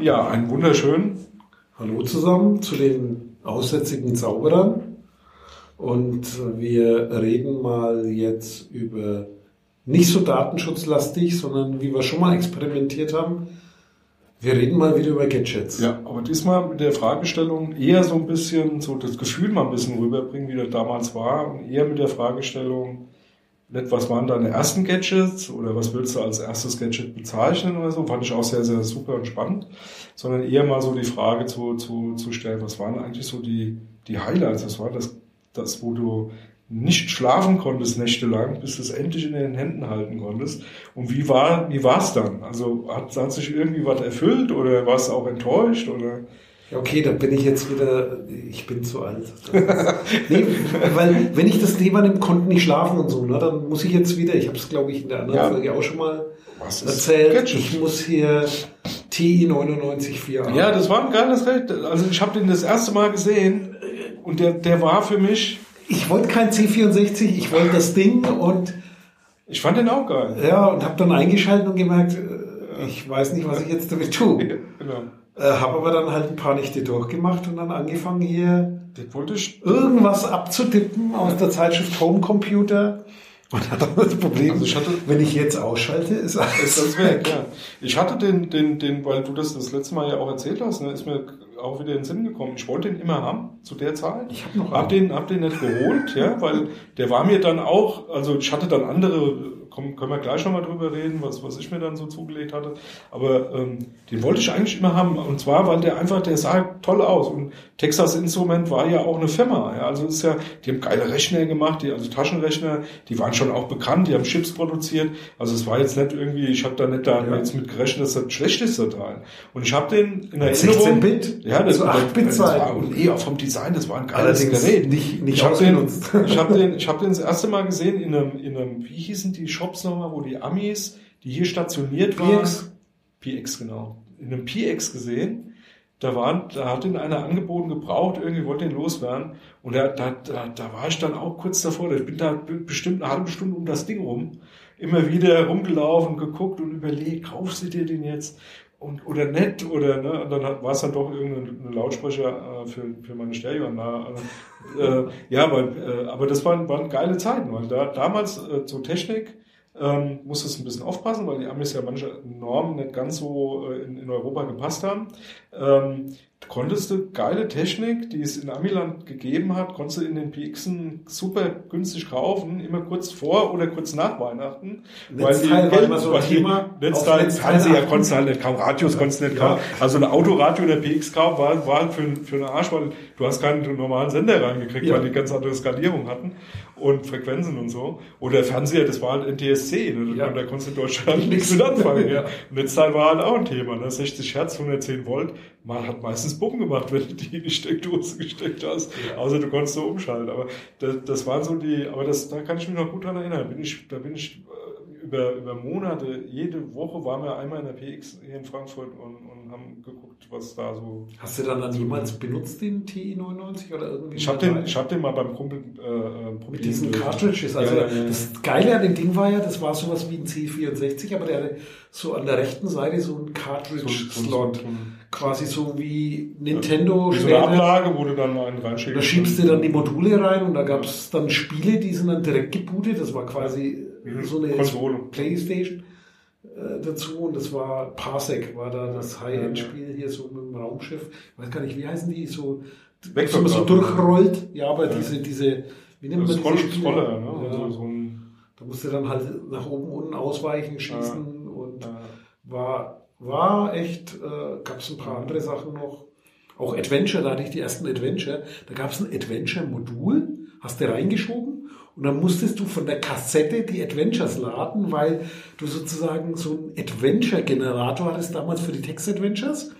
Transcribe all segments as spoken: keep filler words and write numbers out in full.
Ja, einen wunderschönen Hallo zusammen zu den aussätzigen Zauberern. Und wir reden mal jetzt über nicht so datenschutzlastig, sondern wie wir schon mal experimentiert haben. Wir reden mal wieder über Gadgets. Ja, aber diesmal mit der Fragestellung eher so ein bisschen, so das Gefühl mal ein bisschen rüberbringen, wie das damals war. Und eher mit der Fragestellung, was waren deine ersten Gadgets oder was willst du als erstes Gadget bezeichnen oder so, fand ich auch sehr, sehr super und spannend, sondern eher mal so die Frage zu, zu, zu stellen, was waren eigentlich so die, die Highlights, was war das, das, wo du nicht schlafen konntest nächtelang, bis du es endlich in den Händen halten konntest und wie war wie war es dann? Also hat, hat sich irgendwie was erfüllt oder warst du auch enttäuscht oder... Okay, da bin ich jetzt wieder, ich bin zu alt. Nee, weil wenn ich das Thema nehme, konnte nicht schlafen und so, ne, dann muss ich jetzt wieder, ich habe es glaube ich in der anderen ja. Folge auch schon mal Was erzählt, Gadget? Ich muss hier T I neun neun vier A. Ja, das war ein geiles Recht, also ich habe den das erste Mal gesehen und der, der war für mich... Ich wollte kein C vierundsechzig, ich wollte das Ding und... Ich fand den auch geil. Ja, und habe dann eingeschaltet und gemerkt, ich weiß nicht, was ich jetzt damit tue. Ja, genau. Äh, habe aber dann halt ein paar Nächte durchgemacht und dann angefangen hier irgendwas abzutippen aus der Zeitschrift Homecomputer und hatte das Problem, also ich hatte, wenn ich jetzt ausschalte, ist alles ist das weg. Ja. Ich hatte den, den, den, weil du das das letzte Mal ja auch erzählt hast, ne, ist mir auch wieder in den Sinn gekommen. Ich wollte den immer haben, zu der Zeit. Ich hab noch hab den, hab den nicht geholt, ja, weil der war mir dann auch, also ich hatte dann andere... Können wir gleich nochmal drüber reden, was, was ich mir dann so zugelegt hatte. Aber ähm, den wollte ich eigentlich immer haben. Und zwar, weil der einfach, der sah toll aus. Und Texas Instrument war ja auch eine Firma. Ja? Also ist ja, die haben geile Rechner gemacht, die, also Taschenrechner, die waren schon auch bekannt, die haben Chips produziert. Also es war jetzt nicht irgendwie, ich habe da nicht da ja. jetzt mit gerechnet, dass das schlecht ist, das Teil. Und ich habe den in Erinnerung... sechzehn Bit? Ja, das, so acht Bit war... Und eh, auch vom Design, das war ein geiles Allerdings Gerät. Nicht, nicht ich habe den, ich hab den, ich hab den das erste Mal gesehen in einem, in einem wie hießen die Show? Nochmal, wo die Amis, die hier stationiert waren, P X. P X, genau, in einem P X gesehen, da, waren, da hat ihn einer angeboten, gebraucht, irgendwie wollte ihn loswerden und da, da, da, da war ich dann auch kurz davor, ich bin da bestimmt eine halbe Stunde um das Ding rum, immer wieder rumgelaufen, geguckt und überlegt, kaufst du dir den jetzt? Und, oder nett, oder, ne, und dann war es dann doch irgendeine Lautsprecher äh, für, für meine Stereoanlage. äh, ja, aber, äh, aber das waren, waren geile Zeiten, weil da, damals äh, zur Technik ähm, musste es ein bisschen aufpassen, weil die Amis ja manche Normen nicht ganz so äh, in, in Europa gepasst haben. Ähm, konntest du geile Technik, die es in Amiland gegeben hat, konntest du in den P Xen super günstig kaufen, immer kurz vor oder kurz nach Weihnachten. Netzteil weil die war so ein Thema. Netzteil, Fernseher konntest du halt nicht kaufen, Radios konntest du nicht kaufen. Ja. Also ein Autoradio oder P X kaufen war, war für, für einen Arsch, weil du hast keinen normalen Sender reingekriegt, ja. weil die ganz andere Skalierung hatten und Frequenzen und so. Oder Fernseher, das war halt N T S C, ne? ja. da konntest du in Deutschland nichts mit anfangen. Ja. Netzteil war halt auch ein Thema, ne? sechzig Hertz, hundertzehn Volt, man hat meistens Bumm gemacht, wenn du die in die Steckdose gesteckt hast. Ja. Außer du konntest so umschalten. Aber das, das waren so die, aber das, da kann ich mich noch gut dran erinnern. Bin ich, da bin ich über, über Monate, jede Woche waren wir einmal in der P X hier in Frankfurt und, und haben geguckt, was da so... Hast du dann dann jemals benutzt, den T I neun neun oder irgendwie? Ich habe den, hab den mal beim Kumpel äh, probiert. Mit diesen Cartridges. Also ja, ja, ja. Das Geile an dem Ding war ja, das war sowas wie ein C vierundsechzig, aber der hatte so an der rechten Seite so einen Cartridge-Slot. So, quasi so wie Nintendo. Wie so eine Ablage, wo du dann einen reinschiebst. Da schiebst du dann die Module rein und da gab es dann Spiele, die sind dann direkt gebootet. Das war quasi ja. so eine Konsole. Playstation äh, dazu und das war PARSEC, war da das High-End-Spiel hier so mit dem Raumschiff. Ich weiß gar nicht, wie heißen die? So, so, man so durchrollt. Ja, aber ja. diese, diese, wie nennt man das? Diese Roller, ne? Ja. Also so ein da musst du dann halt nach oben, unten ausweichen, schießen ja. und ja. war... War echt, äh, gab es ein paar andere Sachen noch. Auch Adventure, da hatte ich die ersten Adventure. Da gab es ein Adventure-Modul, hast du reingeschoben und dann musstest du von der Kassette die Adventures laden, weil du sozusagen so einen Adventure-Generator hattest damals für die Text-Adventures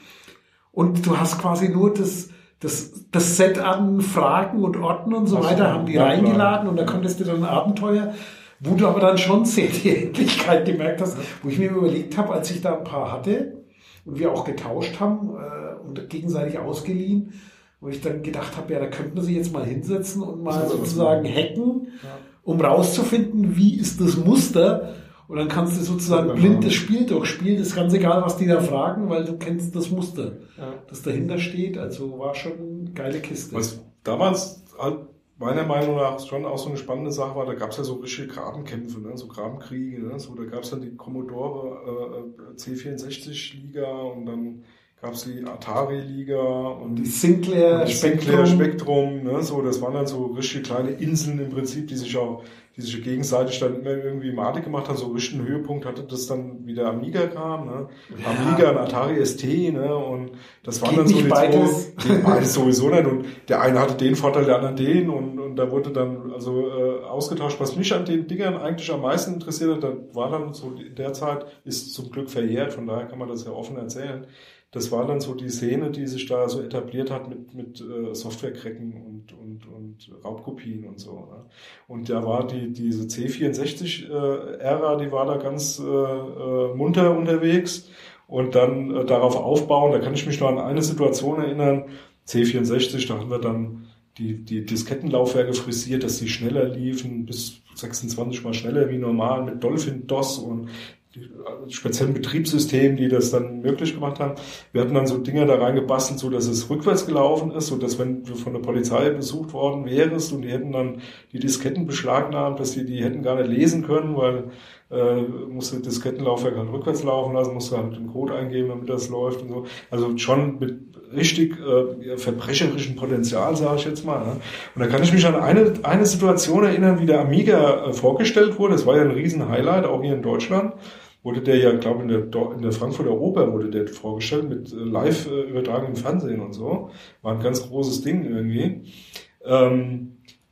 und du hast quasi nur das, das, das Set an Fragen und Orten und so also weiter, haben die reingeladen und da konntest du dann ein Abenteuer... Wo du aber dann schon sehr die Ähnlichkeit gemerkt hast, wo ich mir überlegt habe, als ich da ein paar hatte und wir auch getauscht haben äh, und gegenseitig ausgeliehen, wo ich dann gedacht habe, ja, da könnten wir sich jetzt mal hinsetzen und mal sozusagen hacken, ja. um rauszufinden, wie ist das Muster. Und dann kannst du sozusagen genau. blind das Spiel durchspielen, das ist ganz egal, was die da fragen, weil du kennst das Muster, ja. das dahinter steht. Also war schon eine geile Kiste. Was damals halt meiner Meinung nach schon auch so eine spannende Sache war, da gab es ja so richtige Grabenkämpfe, ne? So Grabenkriege. Ne? So, da gab es dann die Commodore äh, C vierundsechzig Liga und dann gab es die Atari-Liga und die Sinclair-Spektrum. Sinclair ne? So, das waren dann so richtige kleine Inseln im Prinzip, die sich auch die sich gegenseitig dann immer irgendwie madig gemacht haben. So richtigen Höhepunkt hatte das dann wieder Amiga kam, ne? Ja. Amiga und Atari S T, ne? Und das waren dann so die beides. Zwei, beides sowieso nicht. Und der eine hatte den Vorteil, der andere den und, und da wurde dann also äh, ausgetauscht. Was mich an den Dingern eigentlich am meisten interessiert hat, da war dann so in der Zeit, ist zum Glück verjährt, von daher kann man das ja offen erzählen. Das war dann so die Szene, die sich da so etabliert hat mit, mit äh, Software-Cracken und, und, und Raubkopien und so. Ne? Und da war die diese C vierundsechzig-Ära, äh, die war da ganz äh, munter unterwegs und dann äh, darauf aufbauen. Da kann ich mich noch an eine Situation erinnern. C vierundsechzig, da hatten wir dann die, die Diskettenlaufwerke frisiert, dass die schneller liefen, bis sechsundzwanzig Mal schneller wie normal mit Dolphin D O S und speziellen Betriebssystemen, die das dann möglich gemacht haben. Wir hatten dann so Dinger da reingebastelt, so dass es rückwärts gelaufen ist, so dass wenn du von der Polizei besucht worden wärst und die hätten dann die Disketten beschlagnahmt, dass die die hätten gar nicht lesen können, weil äh, musste das Diskettenlaufwerk halt rückwärts laufen lassen, musste halt den Code eingeben, damit das läuft und so. Also schon mit richtig äh, verbrecherischem Potenzial, sage ich jetzt mal. Ne? Und da kann ich mich an eine eine Situation erinnern, wie der Amiga äh, vorgestellt wurde. Das war ja ein riesen Highlight, auch hier in Deutschland. Wurde der ja, glaube ich, in der, in der Frankfurter Oper wurde der vorgestellt mit äh, live äh, übertragenem Fernsehen und so. War ein ganz großes Ding irgendwie. Ähm,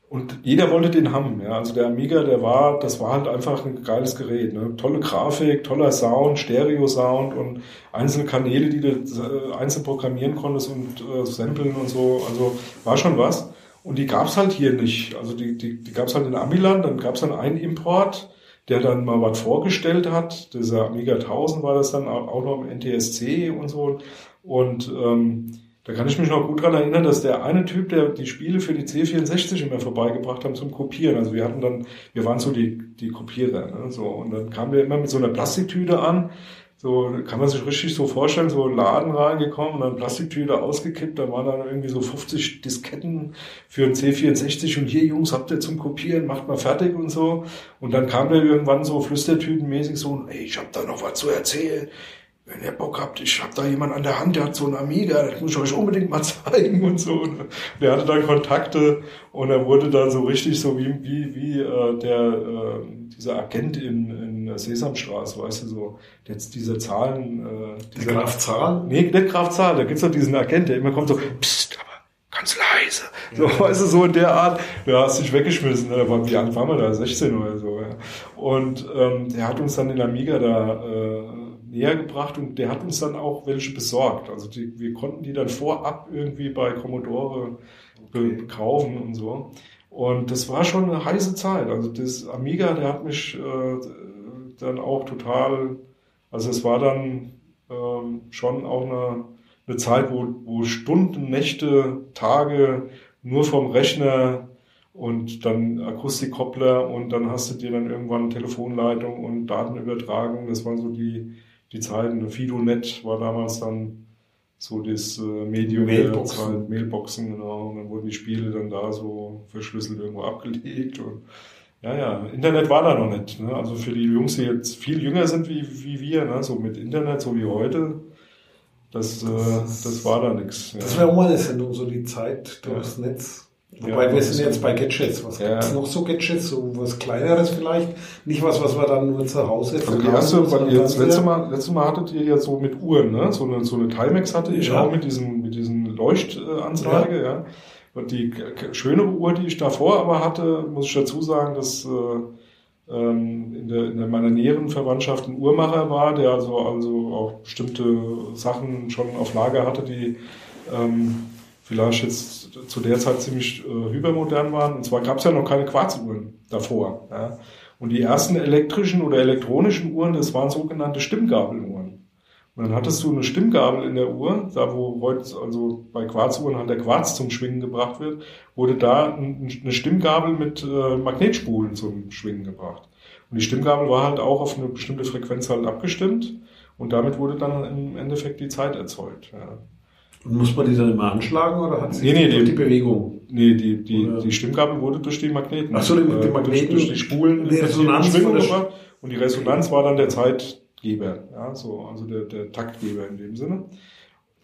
und jeder wollte den haben. Ja. Also der Amiga, der war, das war halt einfach ein geiles Gerät. Ne. Tolle Grafik, toller Sound, Stereo-Sound und einzelne Kanäle, die du äh, einzeln programmieren konntest und äh, samplen und so. Also war schon was. Und die gab's halt hier nicht. Also die, die, die gab's halt in Amiland, dann gab's dann einen Import, der dann mal was vorgestellt hat. Dieser Amiga tausend war das dann auch noch im N T S C und so. Und ähm, da kann ich mich noch gut dran erinnern, dass der eine Typ, der die Spiele für die C vierundsechzig immer vorbeigebracht haben zum Kopieren. Also wir hatten dann, wir waren so die die Kopierer. Ne? So, und dann kamen wir immer mit so einer Plastiktüte an. So kann man sich richtig so vorstellen, so Laden reingekommen und dann Plastiktüte ausgekippt, da waren dann irgendwie so fünfzig Disketten für ein C vierundsechzig und hier Jungs, habt ihr zum Kopieren, macht mal fertig und so. Und dann kam der irgendwann so flüstertütenmäßig so, ey, ich hab da noch was zu erzählen. Wenn ihr Bock habt, ich hab da jemand an der Hand, der hat so einen Amiga, das muss ich euch unbedingt mal zeigen und so. Und der hatte dann Kontakte und er wurde dann so richtig so wie, wie, wie äh, der, äh, dieser Agent in, in Sesamstraße, weißt du, so, jetzt diese Zahlen... Äh, dieser, der Graf Zahl? Nee, nicht Graf Zahl, da gibt's doch diesen Agent, der immer kommt so, psst, aber ganz leise, so, ja. Weißt du, so in der Art, du hast dich weggeschmissen, ne? Wie alt waren wir da, sechzehn oder so, ja. Und ähm, der hat uns dann den Amiga da... Äh, näher gebracht und der hat uns dann auch welche besorgt. Also die, wir konnten die dann vorab irgendwie bei Commodore okay. kaufen und so. Und das war schon eine heiße Zeit. Also das Amiga, der hat mich äh, dann auch total, also es war dann ähm, schon auch eine, eine Zeit, wo, wo Stunden, Nächte, Tage nur vom Rechner und dann Akustikkoppler und dann hast du dir dann irgendwann Telefonleitung und Datenübertragung, das waren so die die Zeiten, FidoNet war damals dann so das äh, Medium Mailboxen. Der Zeit, Mailboxen, genau. Und dann wurden die Spiele dann da so verschlüsselt irgendwo abgelegt. Und, ja, ja, Internet war da noch nicht. Ne? Also für die Jungs, die jetzt viel jünger sind wie, wie wir, ne? So mit Internet, so wie heute, das, das, äh, das war da nichts. Ja. Das wäre auch mal eine Sendung, so die Zeit durchs ja. Netz. Wobei ja, wir sind jetzt bei Gadgets. Was ja. gibt's noch so Gadgets? So was Kleineres vielleicht? Nicht was, was wir dann nur zu Hause jetzt also erste, weil ihr das letzte Mal, letzte Mal hattet ihr ja so mit Uhren, ne? So eine, so eine Timex hatte ich ja. auch mit diesen, mit diesen Leuchtanzeige, ja. ja. Und die schönere Uhr, die ich davor aber hatte, muss ich dazu sagen, dass, äh, in der, in meiner näheren Verwandtschaft ein Uhrmacher war, der also, also auch bestimmte Sachen schon auf Lager hatte, die, ähm, vielleicht jetzt zu der Zeit ziemlich äh, hypermodern waren. Und zwar gab es ja noch keine Quarzuhren davor. Ja? Und die ersten elektrischen oder elektronischen Uhren, das waren sogenannte Stimmgabeluhren. Und dann hattest du eine Stimmgabel in der Uhr, da wo heute, also bei Quarzuhren halt der Quarz zum Schwingen gebracht wird, wurde da eine Stimmgabel mit äh, Magnetspulen zum Schwingen gebracht. Und die Stimmgabel war halt auch auf eine bestimmte Frequenz halt abgestimmt und damit wurde dann im Endeffekt die Zeit erzeugt. Ja. Und muss man die dann immer anschlagen oder hat sie nee, nee, die, die Bewegung? Nee, die, die, die Stimmgabel wurde durch die Magneten. Ach so, die, die Magneten. Durch, durch die Spulen. Die Resonanz Schwingung gemacht. Und die Resonanz war dann der Zeitgeber. Ja, so, also der, der Taktgeber in dem Sinne.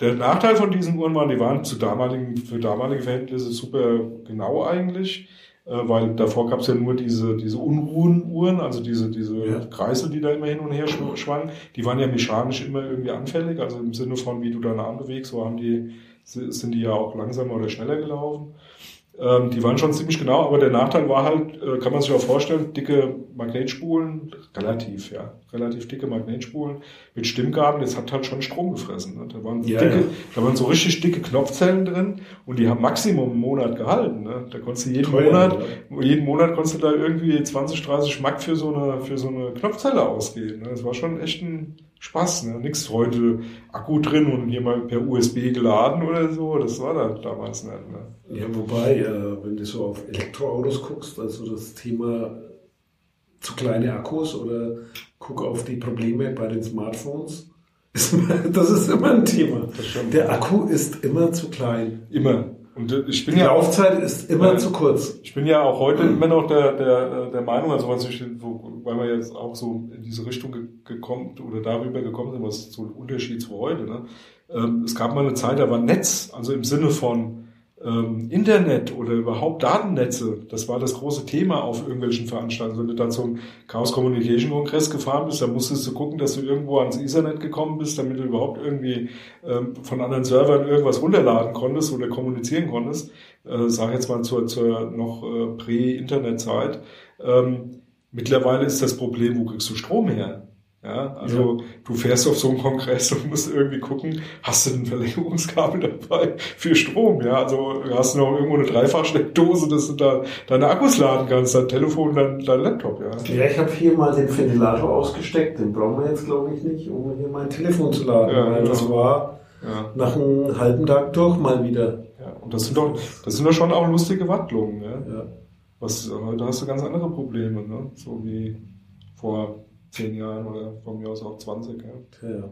Der Nachteil von diesen Uhren war, die waren zu damaligen, für damalige Verhältnisse super genau eigentlich, weil davor gab es ja nur diese, diese Unruhenuhren, also diese, diese ja. Kreisel, die da immer hin und her schwangen, die waren ja mechanisch immer irgendwie anfällig, also im Sinne von, wie du deinen Arm bewegst, so haben die, sind die ja auch langsamer oder schneller gelaufen. Die waren schon ziemlich genau, aber der Nachteil war halt, kann man sich auch vorstellen, dicke Magnetspulen, relativ, ja, relativ dicke Magnetspulen mit Stimmgaben, das hat halt schon Strom gefressen. Ne? Da waren so ja, dicke, ja. da waren so richtig dicke Knopfzellen drin und die haben Maximum einen Monat gehalten. Ne? Da konntest du jeden Teuer, Monat, ja. jeden Monat konntest du da irgendwie zwanzig, dreißig Mark für so eine, für so eine Knopfzelle ausgeben. Ne? Das war schon echt ein Spaß, ne? Nix heute Akku drin und hier mal per U S B geladen oder so, das war da damals nicht. Ne? Ja, wobei, äh, wenn du so auf Elektroautos guckst, also das Thema zu kleine Akkus oder guck auf die Probleme bei den Smartphones, ist, das ist immer ein Thema. Der Akku ist immer zu klein. Immer. Und ich bin die ja Laufzeit auch, ist immer zu kurz. Ich bin ja auch heute immer noch der, der, der Meinung, also was ich, weil wir jetzt auch so in diese Richtung gekommen oder darüber gekommen sind, was so ein Unterschied zu heute. Ne? Es gab mal eine Zeit, da war Netz, also im Sinne von ähm, Internet oder überhaupt Datennetze, das war das große Thema auf irgendwelchen Veranstaltungen. Wenn du da zum Chaos Communication Kongress gefahren bist, dann musstest du gucken, dass du irgendwo ans Ethernet gekommen bist, damit du überhaupt irgendwie ähm, von anderen Servern irgendwas runterladen konntest oder kommunizieren konntest. Äh, sag jetzt mal zur, zur noch äh, Prä-Internet-Zeit. Ähm, Mittlerweile ist das Problem, wo kriegst du Strom her? Ja, also ja. du fährst auf so einen Kongress und musst irgendwie gucken, hast du ein Verlängerungskabel dabei für Strom? Ja, also hast du noch irgendwo eine Dreifachsteckdose, dass du da deine Akkus laden kannst, dein Telefon, dein, dein Laptop. Ja, ja, ich habe hier mal den Ventilator ausgesteckt, den brauchen wir jetzt glaube ich nicht, um hier mein Telefon zu laden. Ja, weil ja. das war ja. nach einem halben Tag durch mal wieder. Ja, und das sind doch, das sind doch schon auch lustige Wandlungen. Ne? Ja. Was, da hast du ganz andere Probleme, ne? So wie vor zehn Jahren oder von mir aus auch zwanzig. Ja. ja.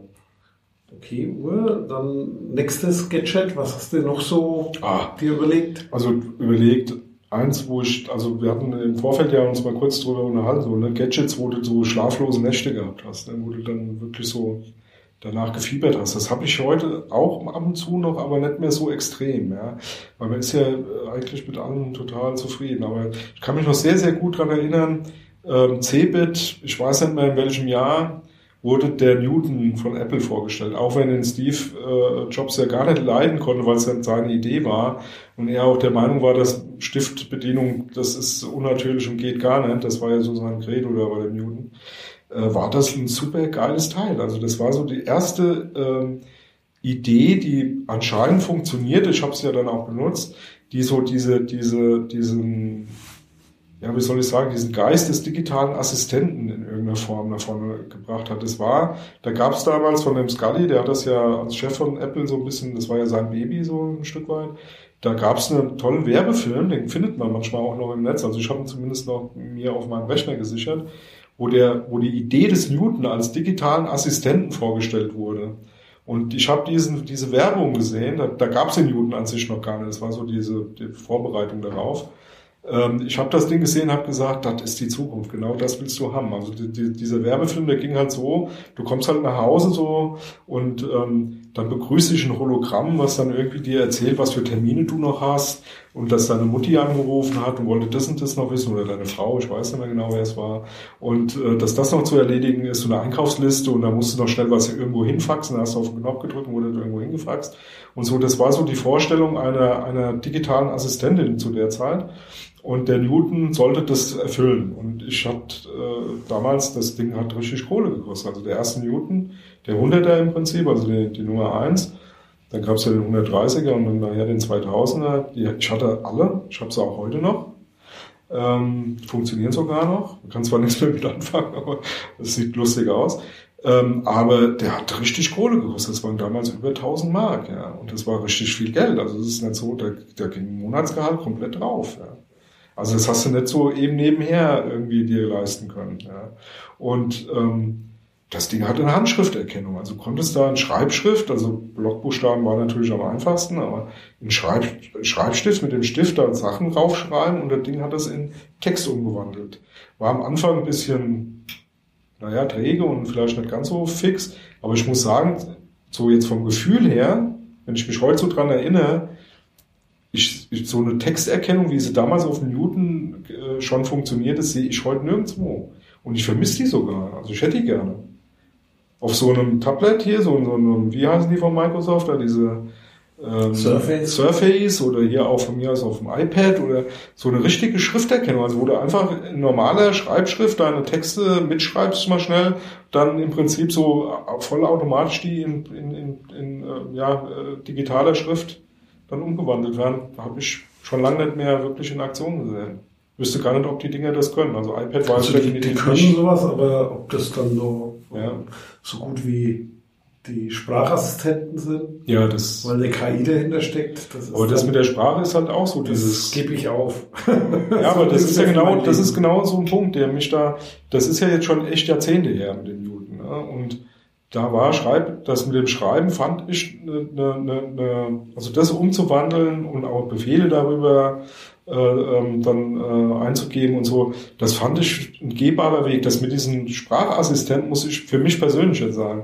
Okay, Uhr, dann nächstes Gadget. Was hast du noch so ah, dir überlegt? Also überlegt, eins, wo ich, also wir hatten im Vorfeld ja uns mal kurz drüber unterhalten, so ne? Gadgets, wo du so schlaflose Nächte gehabt hast, ne? Wo du dann wirklich so danach gefiebert hast. Das habe ich heute auch ab und zu noch, aber nicht mehr so extrem. Ja. Weil man ist ja eigentlich mit allem total zufrieden. Aber ich kann mich noch sehr, sehr gut daran erinnern, ähm, CeBIT, ich weiß nicht mehr in welchem Jahr, wurde der Newton von Apple vorgestellt. Auch wenn den Steve äh, Jobs ja gar nicht leiden konnte, weil es ja seine Idee war. Und er auch der Meinung war, dass Stiftbedienung, das ist unnatürlich und geht gar nicht. Das war ja so sein Credo da bei dem Newton. War das ein super geiles Teil. Also das war so die erste ähm, Idee, die anscheinend funktionierte, ich habe es ja dann auch benutzt, die so diese, diese, diesen, ja wie soll ich sagen, diesen Geist des digitalen Assistenten in irgendeiner Form nach vorne gebracht hat. Das war, da gab es damals von dem Scully, der hat das ja als Chef von Apple so ein bisschen, das war ja sein Baby so ein Stück weit, da gab es einen tollen Werbefilm, den findet man manchmal auch noch im Netz, also ich habe ihn zumindest noch mir auf meinem Rechner gesichert, wo der, wo die Idee des Newton als digitalen Assistenten vorgestellt wurde. Und ich habe diesen, diese Werbung gesehen, da, da gab es den Newton an sich noch gar nicht, das war so diese die Vorbereitung darauf. Ähm, ich habe das Ding gesehen, habe gesagt, das ist die Zukunft, genau das willst du haben. Also die, die, dieser Werbefilm, der ging halt so, du kommst halt nach Hause so und ähm, dann begrüßt dich ein Hologramm, was dann irgendwie dir erzählt, was für Termine du noch hast und dass deine Mutti angerufen hat und wollte das und das noch wissen oder deine Frau, ich weiß nicht mehr genau, wer es war. Und äh, dass das noch zu erledigen ist, so eine Einkaufsliste und da musst du noch schnell was irgendwo hinfaxen, da hast du auf den Knopf gedrückt und wurde irgendwo hingefaxt. Und so, das war so die Vorstellung einer, einer digitalen Assistentin zu der Zeit. Und der Newton sollte das erfüllen. Und ich hat äh, damals, das Ding hat richtig Kohle gekostet. Also der erste Newton, der hunderter im Prinzip, also die, die Nummer eins. Dann gab es ja den hundertdreißiger und dann nachher den zweitausender. Die, ich hatte alle, ich habe sie auch heute noch. Ähm, funktionieren sogar noch. Man kann zwar nichts mehr mit anfangen, aber es sieht lustig aus. Ähm, aber der hat richtig Kohle gekostet. Das waren damals über tausend Mark. Ja. Und das war richtig viel Geld. Also das ist nicht so, da, da ging ein Monatsgehalt komplett drauf. Ja. Also das hast du nicht so eben nebenher irgendwie dir leisten können. Ja. Und ähm, das Ding hatte eine Handschrifterkennung. Also konntest da in Schreibschrift, also Blockbuchstaben war natürlich am einfachsten, aber in Schreib, Schreibstift mit dem Stift da Sachen raufschreiben und das Ding hat das in Text umgewandelt. War am Anfang ein bisschen, naja, träge und vielleicht nicht ganz so fix, aber ich muss sagen, so jetzt vom Gefühl her, wenn ich mich heute so dran erinnere, ich, ich, so eine Texterkennung, wie sie damals auf dem Newton äh, schon funktioniert ist, sehe ich heute nirgendwo. Und ich vermisse die sogar. Also ich hätte die gerne. Auf so einem Tablet hier, so, so einem, wie heißen die von Microsoft, da diese ähm, Surface. Surface oder hier auch von mir aus auf dem iPad oder so eine richtige Schrifterkennung, also wo du einfach in normaler Schreibschrift deine Texte mitschreibst mal schnell, dann im Prinzip so vollautomatisch die in, in, in, in ja, digitaler Schrift dann umgewandelt werden. Habe ich schon lange nicht mehr wirklich in Aktion gesehen. Wüsste gar nicht, ob die Dinger das können. Also iPad weiß also definitiv nicht. Die können sowas, aber ob das dann so, ja. so gut wie die Sprachassistenten sind, ja, das, weil eine K I dahinter steckt. Das ist aber das mit der Sprache ist halt auch so dieses... Das gebe ich auf. Ja, aber das ist ja genau, das ist genau so ein Punkt, der mich da... Das ist ja jetzt schon echt Jahrzehnte her mit dem Newton. Ne? Und da war Schreib, das mit dem Schreiben fand ich, ne, ne, ne, also das umzuwandeln und auch Befehle darüber äh, ähm, dann äh, einzugeben und so, das fand ich ein gehbarer Weg. Das mit diesem Sprachassistent muss ich für mich persönlich jetzt sagen,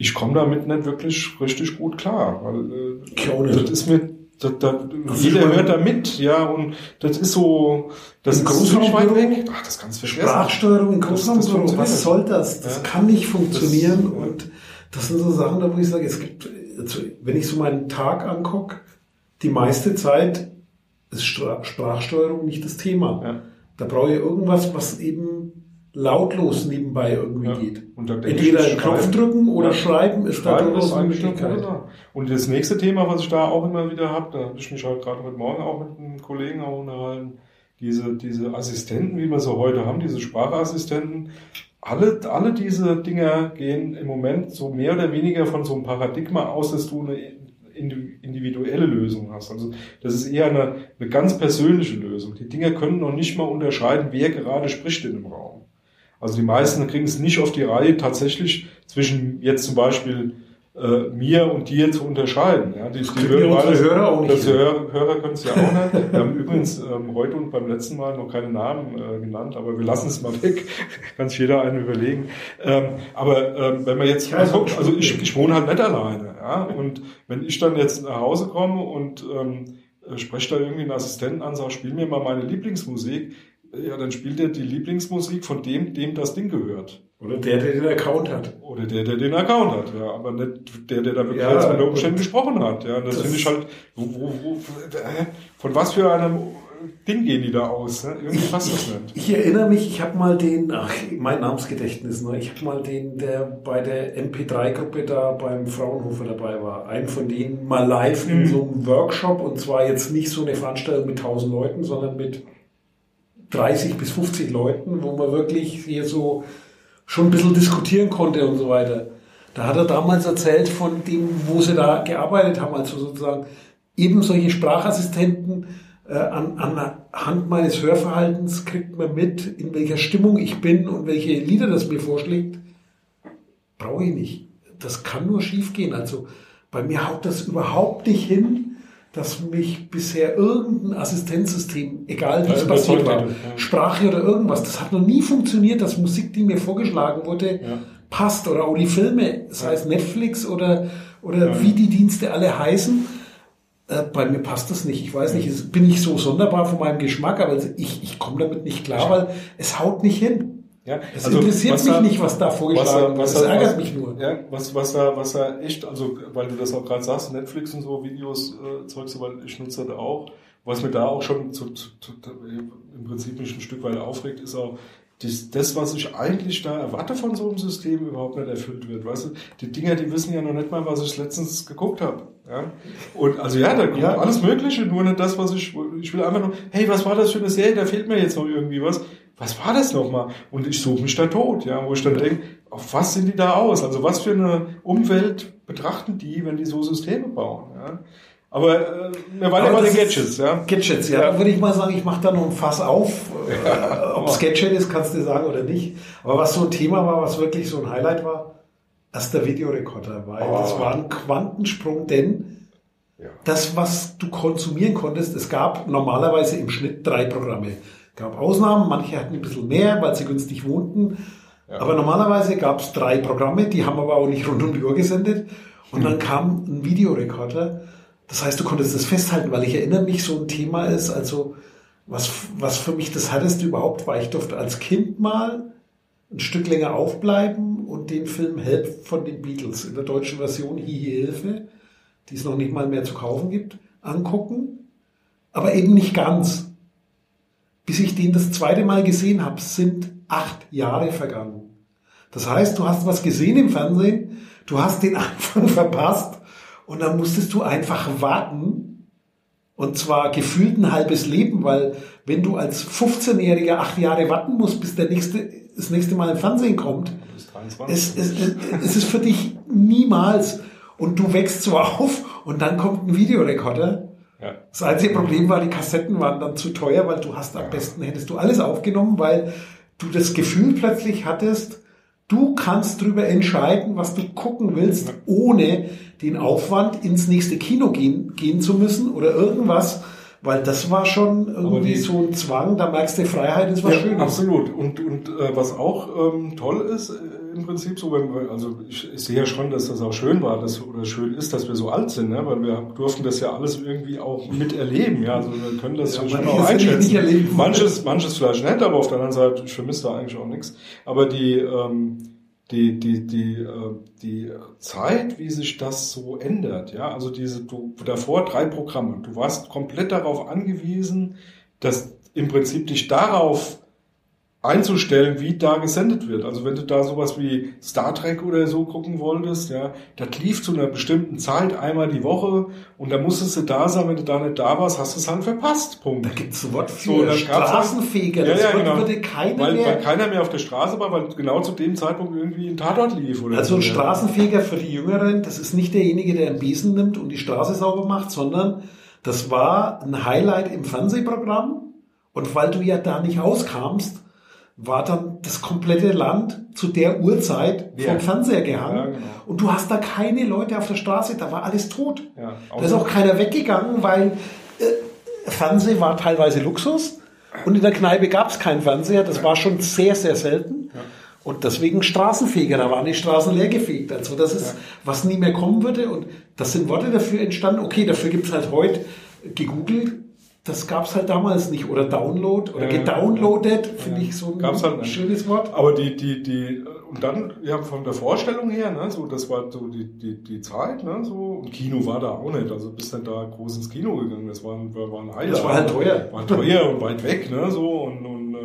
ich komme damit nicht wirklich richtig gut klar. Weil, äh, das ist mir, das, das, das jeder ist hört da mit, ja, und das ist so, das ist so weit weg. Ach, das kannst du vergessen. Sprachsteuerung in Großraumbüro, was soll das? Das ja. kann nicht funktionieren das, und das sind so Sachen, da muss ich sagen, es gibt, wenn ich so meinen Tag angucke, die meiste Zeit ist Sprachsteuerung nicht das Thema. Ja. Da brauche ich irgendwas, was eben lautlos nebenbei irgendwie ja. geht. Und entweder den Knopf drücken oder ja. schreiben ist da durchaus eine Möglichkeit. Und das nächste Thema, was ich da auch immer wieder habe, da habe ich mich halt gerade heute Morgen auch mit einem Kollegen auch unterhalten, diese, diese Assistenten, wie wir sie heute haben, diese Sprachassistenten, alle, alle diese Dinger gehen im Moment so mehr oder weniger von so einem Paradigma aus, dass du eine individuelle Lösung hast. Also das ist eher eine, eine ganz persönliche Lösung. Die Dinger können noch nicht mal unterscheiden, wer gerade spricht in dem Raum. Also die meisten kriegen es nicht auf die Reihe, tatsächlich zwischen jetzt zum Beispiel äh, mir und dir zu unterscheiden. Ja, die, das die hören alles, Hörer auch nicht. Hörer, Hörer können es ja auch nicht. Wir haben übrigens ähm, heute und beim letzten Mal noch keine Namen äh, genannt, aber wir lassen es mal weg. Kann sich jeder einen überlegen. Ähm, aber ähm, wenn man jetzt ja, mal guckt, also ich, ich wohne halt nicht alleine. Ja? Und wenn ich dann jetzt nach Hause komme und ähm, spreche da irgendwie einen Assistenten an, sage, spiel mir mal meine Lieblingsmusik, ja, dann spielt er die Lieblingsmusik von dem, dem das Ding gehört. Oder der, der den Account hat. Oder der, der den Account hat, ja. Aber nicht der, der da wirklich ja, jetzt mit der Umständen gesprochen hat. Ja, und das, das finde ich halt, wo, wo, wo, von was für einem Ding gehen die da aus? Ne? Irgendwie passt das nicht. Ich erinnere mich, ich habe mal den, ach, mein Namensgedächtnis, ne? Ich habe mal den, der bei der M P drei Gruppe da beim Fraunhofer dabei war, einen von denen mal live mhm. in so einem Workshop, und zwar jetzt nicht so eine Veranstaltung mit tausend Leuten, sondern mit dreißig bis fünfzig Leuten, wo man wirklich hier so schon ein bisschen diskutieren konnte und so weiter. Da hat er damals erzählt von dem, wo sie da gearbeitet haben, also sozusagen eben solche Sprachassistenten äh, an, anhand meines Hörverhaltens kriegt man mit, in welcher Stimmung ich bin und welche Lieder das mir vorschlägt. Brauche ich nicht. Das kann nur schief gehen. Also bei mir haut das überhaupt nicht hin, dass mich bisher irgendein Assistenzsystem, egal wie es ja, passiert war, ja. Sprache oder irgendwas, das hat noch nie funktioniert, dass Musik, die mir vorgeschlagen wurde, ja. passt. Oder auch die Filme, sei es Netflix oder, oder ja. wie die Dienste alle heißen. Äh, bei mir passt das nicht. Ich weiß ja. nicht, es bin ich so sonderbar von meinem Geschmack, aber ich, ich komme damit nicht klar, ja. weil es haut nicht hin. Ja, es also interessiert mich da, nicht, was da vorgeschlagen wird. Das was, ärgert was, mich nur. Ja, was, was, da, was da echt, also weil du das auch gerade sagst, Netflix und so, Videos, äh, Zeugs, weil ich nutze das auch. Was mir da auch schon zu, zu, zu, im Prinzip mich ein Stück weit aufregt, ist auch, das, das, was ich eigentlich da erwarte von so einem System, überhaupt nicht erfüllt wird. Weißt du, die Dinger, die wissen ja noch nicht mal, was ich letztens geguckt habe. Ja? Und also ja, da kommt ja. alles Mögliche, nur nicht das, was ich, ich will einfach nur, hey, was war das für eine Serie, da fehlt mir jetzt noch irgendwie was. Was war das nochmal? Und ich suche mich da tot, ja, wo ich dann denke, auf was sind die da aus? Also was für eine Umwelt betrachten die, wenn die so Systeme bauen? Ja? Aber äh, wir waren ja mal die Gadgets, ja? Gadgets, ja. ja. Da würde ich mal sagen, ich mache da noch ein Fass auf. Ja. Äh, ob es Gadget ist, kannst du dir sagen oder nicht. Aber was so ein Thema war, was wirklich so ein Highlight war, ist der Videorekorder. Weil oh. das war ein Quantensprung, denn ja. das, was du konsumieren konntest, es gab normalerweise im Schnitt drei Programme. Es gab Ausnahmen, manche hatten ein bisschen mehr, weil sie günstig wohnten. Ja. Aber normalerweise gab es drei Programme, die haben aber auch nicht rund um die Uhr gesendet. Und hm. dann kam ein Videorekorder. Das heißt, du konntest das festhalten, weil ich erinnere mich, so ein Thema ist, also was was für mich das hattest du überhaupt, weil ich durfte als Kind mal ein Stück länger aufbleiben und den Film Help von den Beatles in der deutschen Version Hi-Hi-Hilfe, die es noch nicht mal mehr zu kaufen gibt, angucken, aber eben nicht ganz. Bis ich den das zweite Mal gesehen habe, sind acht Jahre vergangen. Das heißt, du hast was gesehen im Fernsehen, du hast den Anfang verpasst. Und dann musstest du einfach warten, und zwar gefühlt ein halbes Leben, weil wenn du als fünfzehnjähriger acht Jahre warten musst, bis der nächste das nächste Mal im Fernsehen kommt, es, es, es ist für dich niemals. Und du wächst so auf und dann kommt ein Videorekorder. Ja. Das einzige Problem war, die Kassetten waren dann zu teuer, weil du hast am besten hättest du alles aufgenommen, weil du das Gefühl plötzlich hattest, du kannst darüber entscheiden, was du gucken willst, ohne den Aufwand ins nächste Kino gehen, gehen zu müssen oder irgendwas, weil das war schon irgendwie die, so ein Zwang, da merkst du, Freiheit ist was ja, Schönes. Absolut. Und, und äh, was auch ähm, toll ist, äh, im Prinzip, so, wenn wir, also ich, ich sehe ja schon, dass das auch schön war, dass, oder schön ist, dass wir so alt sind, ne? Weil wir durften das ja alles irgendwie auch miterleben. Ja? Also wir können das ja, ja schon auch einschätzen. Manches, manches vielleicht nicht, aber auf der anderen Seite, ich vermisse da eigentlich auch nichts. Aber die... Ähm, Die, die, die, die Zeit, wie sich das so ändert, ja, also diese, du, davor drei Programme, du warst komplett darauf angewiesen, dass im Prinzip dich darauf einzustellen, wie da gesendet wird. Also wenn du da sowas wie Star Trek oder so gucken wolltest, ja, das lief zu einer bestimmten Zeit einmal die Woche und da musstest du da sein, wenn du da nicht da warst, hast du es halt verpasst, Punkt. Da gibt's ein Wort für so, da Straßenfeger, das ja, ja, genau. würde keiner weil, mehr... Weil keiner mehr auf der Straße war, weil genau zu dem Zeitpunkt irgendwie ein Tatort lief. Oder also so. Ein Straßenfeger für die Jüngeren, das ist nicht derjenige, der einen Besen nimmt und die Straße sauber macht, sondern das war ein Highlight im Fernsehprogramm und weil du ja da nicht auskamst, war dann das komplette Land zu der Uhrzeit ja. vom Fernseher gehangen. Ja, genau. Und du hast da keine Leute auf der Straße, da war alles tot. Ja, da ist auch keiner weggegangen, weil äh, Fernsehen war teilweise Luxus und in der Kneipe gab es keinen Fernseher. Das ja. war schon sehr, sehr selten. Ja. Und deswegen Straßenfeger, da waren die Straßen leer gefegt. Also das ist, ja. was nie mehr kommen würde. Und das sind Worte dafür entstanden. Okay, dafür gibt's halt heute gegoogelt. Das gab's halt damals nicht. Oder Download oder ja, gedownloadet, ja, finde ja. ich so ein gab's halt schönes Wort. Aber die, die, die, und dann, ja, von der Vorstellung her, ne, so, das war so die, die, die Zeit, ne, so, und Kino war da auch nicht, also bist dann da groß ins Kino gegangen, das war, war ein Highlight. Das war halt teuer. War teuer und weit weg, ne, so, und, und, äh,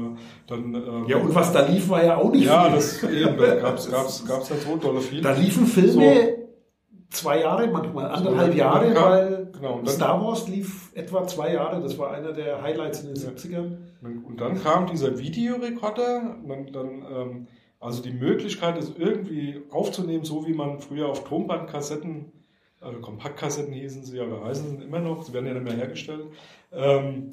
dann, äh, ja, und was da lief, war ja auch nicht ja, viel. Ja, das, eben, da gab's, gab's, gab's halt so tolle Filme. Da liefen Filme, so, zwei Jahre, manchmal anderthalb Jahre, ja, weil genau. dann, Star Wars lief etwa zwei Jahre, das war einer der Highlights in den ja. siebzigern. Und dann kam dieser Videorekorder, dann, dann, ähm, also die Möglichkeit, das irgendwie aufzunehmen, so wie man früher auf Tonbandkassetten, also Kompaktkassetten hießen sie ja, oder heißen sie immer noch, sie werden ja nicht mehr hergestellt, ähm,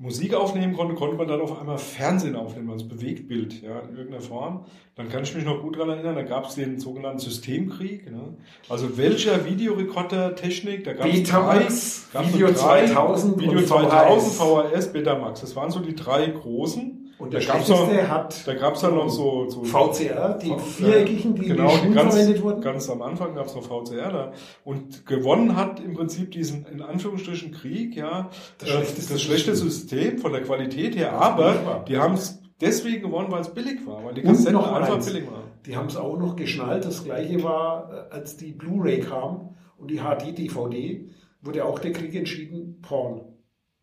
Musik aufnehmen konnte, konnte man dann auf einmal Fernsehen aufnehmen, also Bewegtbild, ja, in irgendeiner Form. Dann kann ich mich noch gut daran erinnern, da gab es den sogenannten Systemkrieg, ne? Also welcher Videorekorder-Technik, da gab es Betamax, Video zweitausend, Video zweitausend, V H S, Betamax, das waren so die drei großen. Und der schlechteste hat da gab's dann noch so, so V C R, die viereckigen, die genau, in den Schulen ganz, verwendet wurden. Ganz am Anfang gab's noch V C R da. Und gewonnen hat im Prinzip diesen, in Anführungsstrichen, Krieg, ja, das, äh, schlechteste, das schlechte System. System von der Qualität her, das aber die haben's deswegen gewonnen, weil es billig war, weil die Kassetten einfach eins. billig waren. Die haben's auch noch geschnallt, das gleiche war, als die Blu-Ray kam und die H D D V D, wurde auch der Krieg entschieden, Porn.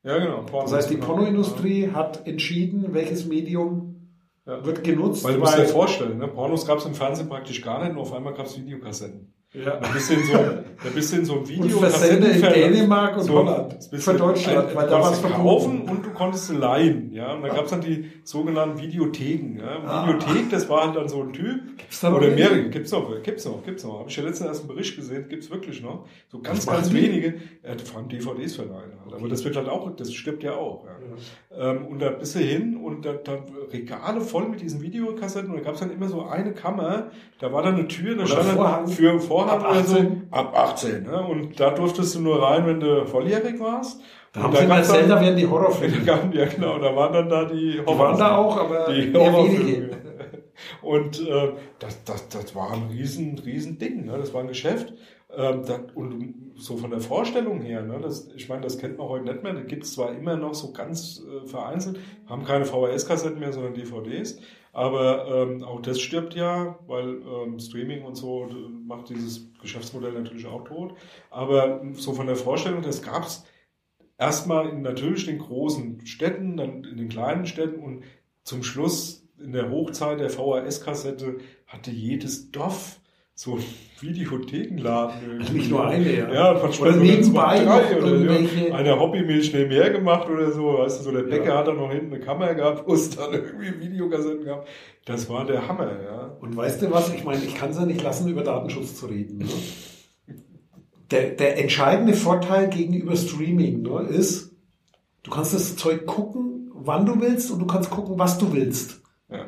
Ja, genau. Porn, das heißt, die Pornoindustrie ja. hat entschieden, welches Medium ja. wird genutzt. Weil du musst dir vorstellen, ne? Pornos gab es im Fernsehen praktisch gar nicht und auf einmal gab es Videokassetten. Ja, ein bisschen so ein bisschen so ein Video. Und versende in Dänemark und Holland so für Deutschland. Ein, weil da was verkaufen und du konntest sie leihen. Ja, und da gab es dann die sogenannten Videotheken. Ja. Ah. Videothek, das war halt dann so ein Typ. Gibt's da noch oder mehrere? Mehr? Gibt's noch, gibt's noch, gibt's noch. Habe ich ja letztens erst einen Bericht gesehen, gibt's wirklich noch. So ganz, ganz die? wenige. Äh, vor allem D V Ds verleihen. Halt. Okay. Aber das wird halt auch, das stirbt ja auch. Ja. Ja. Ähm, und da bist du hin und da, da Regale voll mit diesen Videokassetten und da gab es dann immer so eine Kammer, da war dann eine Tür, da oder stand dann für vor Ab achtzehn. Also, ab achtzehn, ne? Und da durftest du nur rein, wenn du volljährig warst. Da und haben sie bei Zelda werden die Horrorfilme. Ja, genau, da waren dann da die Horrorfilme. Die waren da auch, aber die Horrorfilme. Und äh, das, das, das war ein riesen, riesen Ding, ne? Das war ein Geschäft. Ähm, da, und so von der Vorstellung her, ne, das, ich meine, das kennt man heute nicht mehr, da gibt es zwar immer noch so ganz äh, vereinzelt, haben keine V H S-Kassetten mehr, sondern D V Ds, aber ähm, auch das stirbt ja, weil ähm, Streaming und so macht dieses Geschäftsmodell natürlich auch tot, aber so von der Vorstellung, das gab es erstmal in natürlich den großen Städten, dann in den kleinen Städten und zum Schluss in der Hochzeit der V H S-Kassette hatte jedes Dorf so Videothekenladen. Nicht irgendwie. Nur eine, ja. Ja, von oder nebenbei drei oder irgendwelche. Ja. Einer Hobbymilch nebenher gemacht oder so, weißt du, so der Bäcker ja. Hat dann noch hinten eine Kammer gehabt, wo es dann irgendwie Videokassetten gab. Das war der Hammer, ja. Und weißt du was, ich meine, ich kann es ja nicht lassen, über Datenschutz zu reden. Ne? der, der entscheidende Vorteil gegenüber Streaming, ne, ist, du kannst das Zeug gucken, wann du willst und du kannst gucken, was du willst. Ja.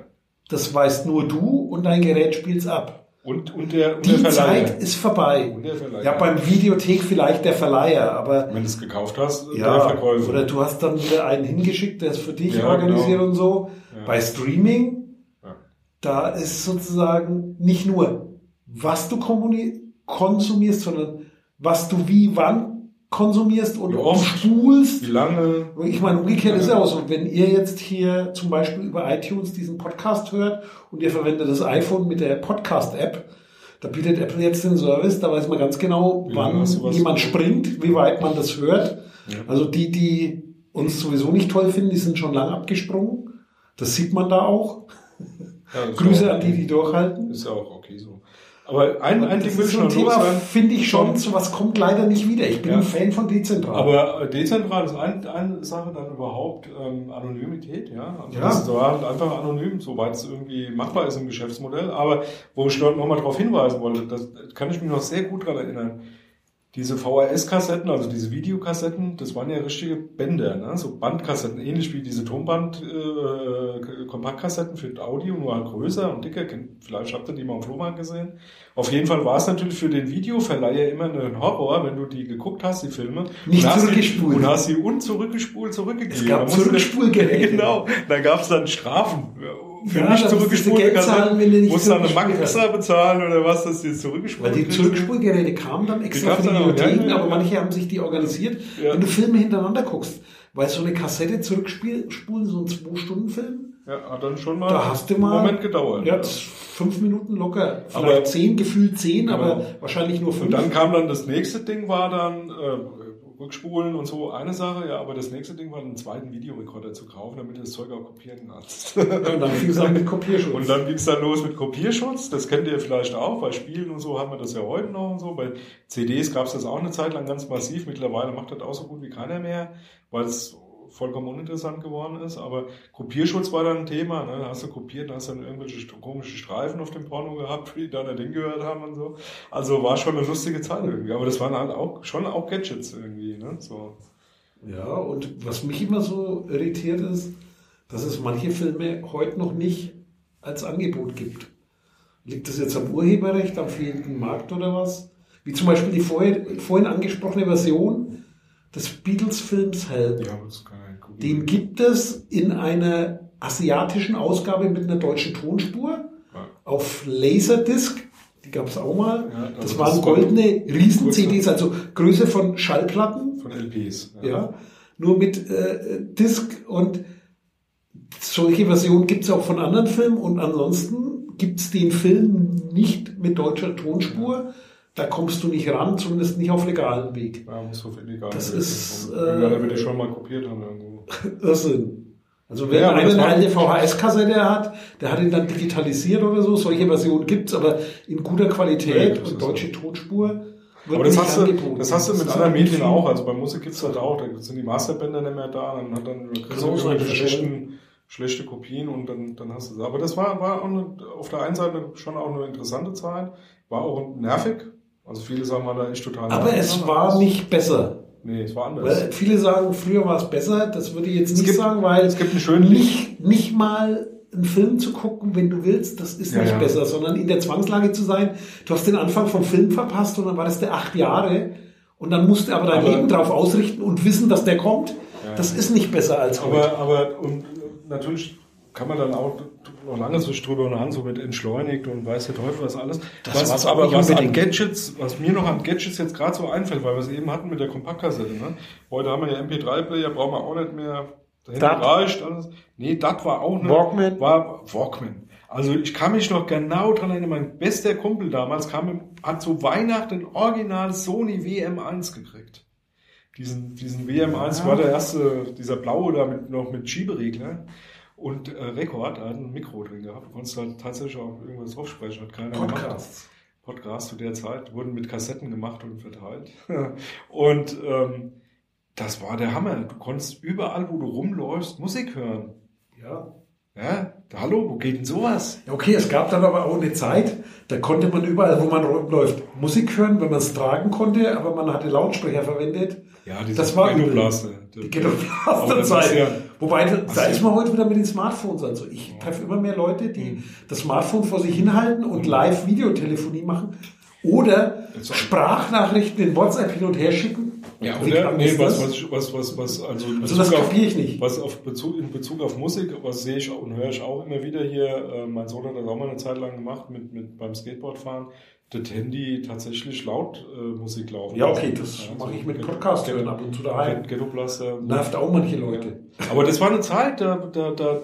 Das weißt nur du und dein Gerät spielt's ab. Und, und der, und die der Zeit ist vorbei. Und der ja, beim Videothek vielleicht der Verleiher, aber... Wenn du es gekauft hast, ja, der Verkäufer. Oder du hast dann wieder einen hingeschickt, der es für dich ja, organisiert genau. Und so. Ja. Bei Streaming, ja. Da ist sozusagen nicht nur, was du konsumierst, sondern was du wie, wann konsumierst und umspulst. Wie lange. Ich meine, umgekehrt ist ja auch so, wenn ihr jetzt hier zum Beispiel über iTunes diesen Podcast hört und ihr verwendet das iPhone mit der Podcast-App, da bietet Apple jetzt den Service, da weiß man ganz genau, wann jemand springt, wie weit man das hört. Ja. Also die, die uns sowieso nicht toll finden, die sind schon lang abgesprungen. Das sieht man da auch. Ja, Grüße auch an die, die durchhalten. Ist ja auch okay so. Aber ein, ein Ding will ich noch loswerden, finde ich schon, sowas kommt leider nicht wieder. Ich bin ja. Ein Fan von dezentral. Aber dezentral ist eine, eine Sache dann überhaupt ähm, Anonymität, ja. Also ja. Das war einfach anonym, soweit es irgendwie machbar ist im Geschäftsmodell. Aber wo ich dort nochmal darauf hinweisen wollte, das kann ich mich noch sehr gut daran erinnern. Diese V H S-Kassetten, also diese Videokassetten, das waren ja richtige Bänder, ne? So Bandkassetten, ähnlich wie diese Tonband-Kompaktkassetten äh, für Audio, nur halt größer und dicker. Vielleicht habt ihr die mal im Flohmarkt gesehen. Auf jeden Fall war es natürlich für den Videoverleiher immer ein Horror, wenn du die geguckt hast, die Filme. Nicht und zurückgespult. Die, und hast sie unzurückgespult zurückgegeben. Es gab Zurückspulgeräte. Genau, da gab es dann Strafen. Für ja, nicht zurückgespulte Kassetten, musst du dann eine Mark extra bezahlen oder was, dass die zurückgespult werden. Weil die Zurückspulgeräte kamen dann extra für die Videotheken, aber manche haben sich die organisiert. Ja. Wenn du Filme hintereinander guckst, weil so eine Kassette zurückspulen, so ein zwei Stunden Film, ja, hat dann schon mal, da hast du mal einen Moment gedauert. Ja, fünf Minuten locker. Vielleicht aber, zehn, gefühlt zehn, genau. Aber wahrscheinlich nur fünf. Und dann kam dann das nächste Ding, war dann... Äh, Rückspulen und so, eine Sache, ja, aber das nächste Ding war, einen zweiten Videorekorder zu kaufen, damit du das Zeug auch kopieren kannst. Und dann ging es dann mit Kopierschutz. Und dann ging es dann los mit Kopierschutz, das kennt ihr vielleicht auch, bei Spielen und so haben wir das ja heute noch und so, bei C Ds gab es das auch eine Zeit lang ganz massiv, mittlerweile macht das auch so gut wie keiner mehr, weil es vollkommen uninteressant geworden ist, aber Kopierschutz war dann ein Thema, ne? Da hast du kopiert, da hast du dann irgendwelche komischen Streifen auf dem Porno gehabt, die da nicht hingehört haben und so. Also war schon eine lustige Zeit irgendwie, aber das waren halt auch, schon auch Gadgets irgendwie, ne? So. Ja, und was mich immer so irritiert ist, dass es manche Filme heute noch nicht als Angebot gibt. Liegt das jetzt am Urheberrecht, am fehlenden Markt oder was? Wie zum Beispiel die vorher, vorhin angesprochene Version des Beatles-Films Help. Ja, das kann ich gucken. Den gibt es in einer asiatischen Ausgabe mit einer deutschen Tonspur ja. Auf Laserdisc. Die gab es auch mal. Ja, das, das waren goldene Riesen-C Ds, also Größe von Schallplatten. Von L Ps. Ja. Ja, nur mit äh, Disc und solche Versionen gibt es auch von anderen Filmen und ansonsten gibt es den Film nicht mit deutscher Tonspur. Ja. Da kommst du nicht ran, zumindest nicht auf legalen Weg. Ja, musst du auf illegalen Weg. Das ist... Äh, ja, da würde ich schon mal kopiert haben irgendwo. Irrsinn. Also wenn ja, man eine alte V H S-Kassette hat, der hat ihn dann digitalisiert oder so. Solche Versionen gibt's, aber in guter Qualität ja, und deutsche so. Tonspur. Aber das hast, du, das hast du mit anderen Medien auch. Also bei Musik gibt's das auch. Da sind die Masterbänder nicht mehr da. Dann hat dann so schlechten, schlechte Kopien und dann, dann hast du es. Aber das war, war auch eine, auf der einen Seite schon auch eine interessante Zeit. War auch nervig. Also viele sagen mal da echt total nervig. Aber es war nicht besser. Nee, es war anders. Weil viele sagen, früher war es besser. Das würde ich jetzt nicht gibt, sagen, weil es gibt einen schönen nicht, nicht mal einen Film zu gucken, wenn du willst, das ist ja, nicht ja. besser, sondern in der Zwangslage zu sein, du hast den Anfang vom Film verpasst und dann war das der acht Jahre und dann musst du aber dein aber, Leben drauf ausrichten und wissen, dass der kommt. Ja, das ist nicht besser als aber, heute. Aber und natürlich kann man dann auch noch lange so drüber und an, so mit entschleunigt und weiß der Teufel was alles. Das was, war's aber was an Gadgets, was mir noch an Gadgets jetzt gerade so einfällt, weil wir es eben hatten mit der Kompaktkassette, ne? Heute haben wir ja M P drei Player, brauchen wir auch nicht mehr. Dahinter reicht alles. Nee, das war auch eine... Walkman? War Walkman. Also ich kann mich noch genau dran erinnern, mein bester Kumpel damals kam, hat zu Weihnachten original Sony W M eins gekriegt. Diesen, diesen W M eins ja. war der erste, dieser blaue da mit, noch mit Schieberegler und äh, Rekord, hat ein Mikro drin gehabt. Du konntest halt tatsächlich auch irgendwas draufsprechen, hat keiner Podcasts. gemacht. Podcasts. Podcasts zu der Zeit wurden mit Kassetten gemacht und verteilt. und... Ähm, Das war der Hammer. Du konntest überall, wo du rumläufst, Musik hören. Ja. Ja? Hallo, wo geht denn sowas? Okay, es gab dann aber auch eine Zeit, da konnte man überall, wo man rumläuft, Musik hören, wenn man es tragen konnte, aber man hatte Lautsprecher verwendet. Ja, diese das war Ghetto-Blaster. Die Ghetto-Blaster-Zeit. Ja, wobei, da ist man heute wieder mit den Smartphones. Also ich oh. treffe immer mehr Leute, die mhm. das Smartphone vor sich hinhalten und mhm. Live-Videotelefonie machen oder Sprachnachrichten in WhatsApp hin und her schicken. Ja, oder? Nee, was, was, was, was, was, also, also das kapiere ich nicht. Was auf Bezug, in Bezug auf Musik, was sehe ich und höre ich auch immer wieder hier, äh, mein Sohn hat das auch mal eine Zeit lang gemacht, mit, mit, beim Skateboardfahren, das Handy tatsächlich laut, äh, Musik laufen. Ja, okay, das ja, mache also ich mit Podcast hören ab und zu daheim. Ghetto-Blaster. Nervt auch manche Leute. Ja. Aber das war eine Zeit, da, da, da,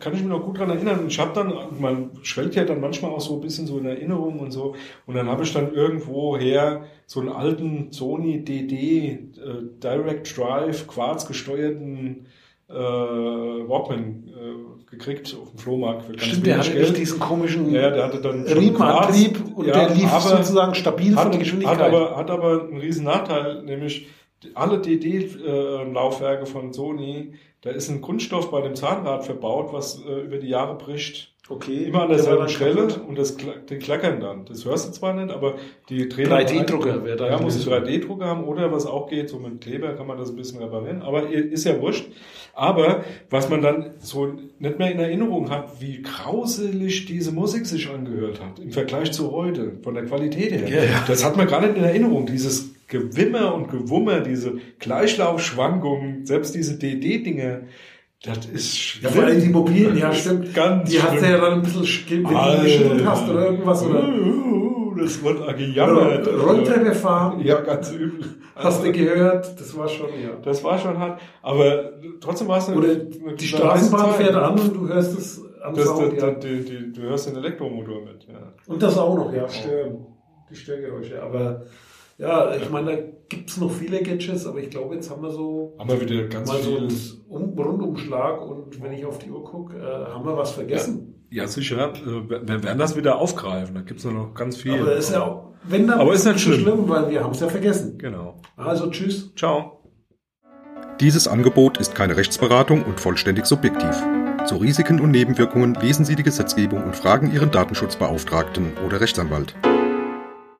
kann ich mich noch gut dran erinnern. Ich habe dann, man schwelgt ja dann manchmal auch so ein bisschen so in Erinnerung und so. Und dann habe ich dann irgendwo her so einen alten Sony D D äh, Direct Drive Quarz gesteuerten äh, Walkman äh, gekriegt auf dem Flohmarkt. Stimmt, der hatte echt diesen komischen ja, der hatte dann Riemenantrieb und ja, der lief sozusagen stabil hat, von der Geschwindigkeit. Hat aber, hat aber einen riesen Nachteil, nämlich alle D D-Laufwerke von Sony, da ist ein Kunststoff bei dem Zahnrad verbaut, was äh, über die Jahre bricht. Okay. Immer an derselben Stelle und das den klackern dann. Das hörst du zwar nicht, aber die Trainer... drei D-Drucker wäre da. Ja, muss einen drei D-Drucker haben oder was auch geht, so mit Kleber kann man das ein bisschen reparieren, aber ist ja wurscht. Aber was man dann so nicht mehr in Erinnerung hat, wie grauselig diese Musik sich angehört hat, im Vergleich zu heute, von der Qualität her. Ja, ja. Das hat man gar nicht in Erinnerung, dieses Gewimmer und Gewummer, diese Gleichlaufschwankungen, selbst diese D D-Dinge, das ist schlimm. Ja, vor allem die mobilen, ja stimmt. Ganz die hat ja dann ein bisschen geschüttelt hast oder irgendwas, oder? Das wird gejammert. Rolltreppe fahren. Ja, ganz übel. Hast also, du gehört? Das war schon, ja. Das war schon hart, aber trotzdem war es eine... Oder die Straßenbahn fährt an und du hörst es am das, Sound, das, ja. die, die, Du hörst den Elektromotor mit, ja. Und das auch noch, ja. Stören. Die Störgeräusche, aber... Ja, ich meine, da gibt's noch viele Gadgets, aber ich glaube, jetzt haben wir so haben wir wieder ganz mal so einen um, Rundumschlag und wenn ich auf die Uhr gucke, äh, haben wir was vergessen. Ja, ja sicher. Wir werden das wieder aufgreifen. Da gibt's noch ganz viel. Aber ist ja auch, wenn dann aber ist nicht schlimm. schlimm, weil wir haben's ja vergessen. Genau. Also tschüss. Ciao. Dieses Angebot ist keine Rechtsberatung und vollständig subjektiv. Zu Risiken und Nebenwirkungen lesen Sie die Gesetzgebung und fragen Ihren Datenschutzbeauftragten oder Rechtsanwalt.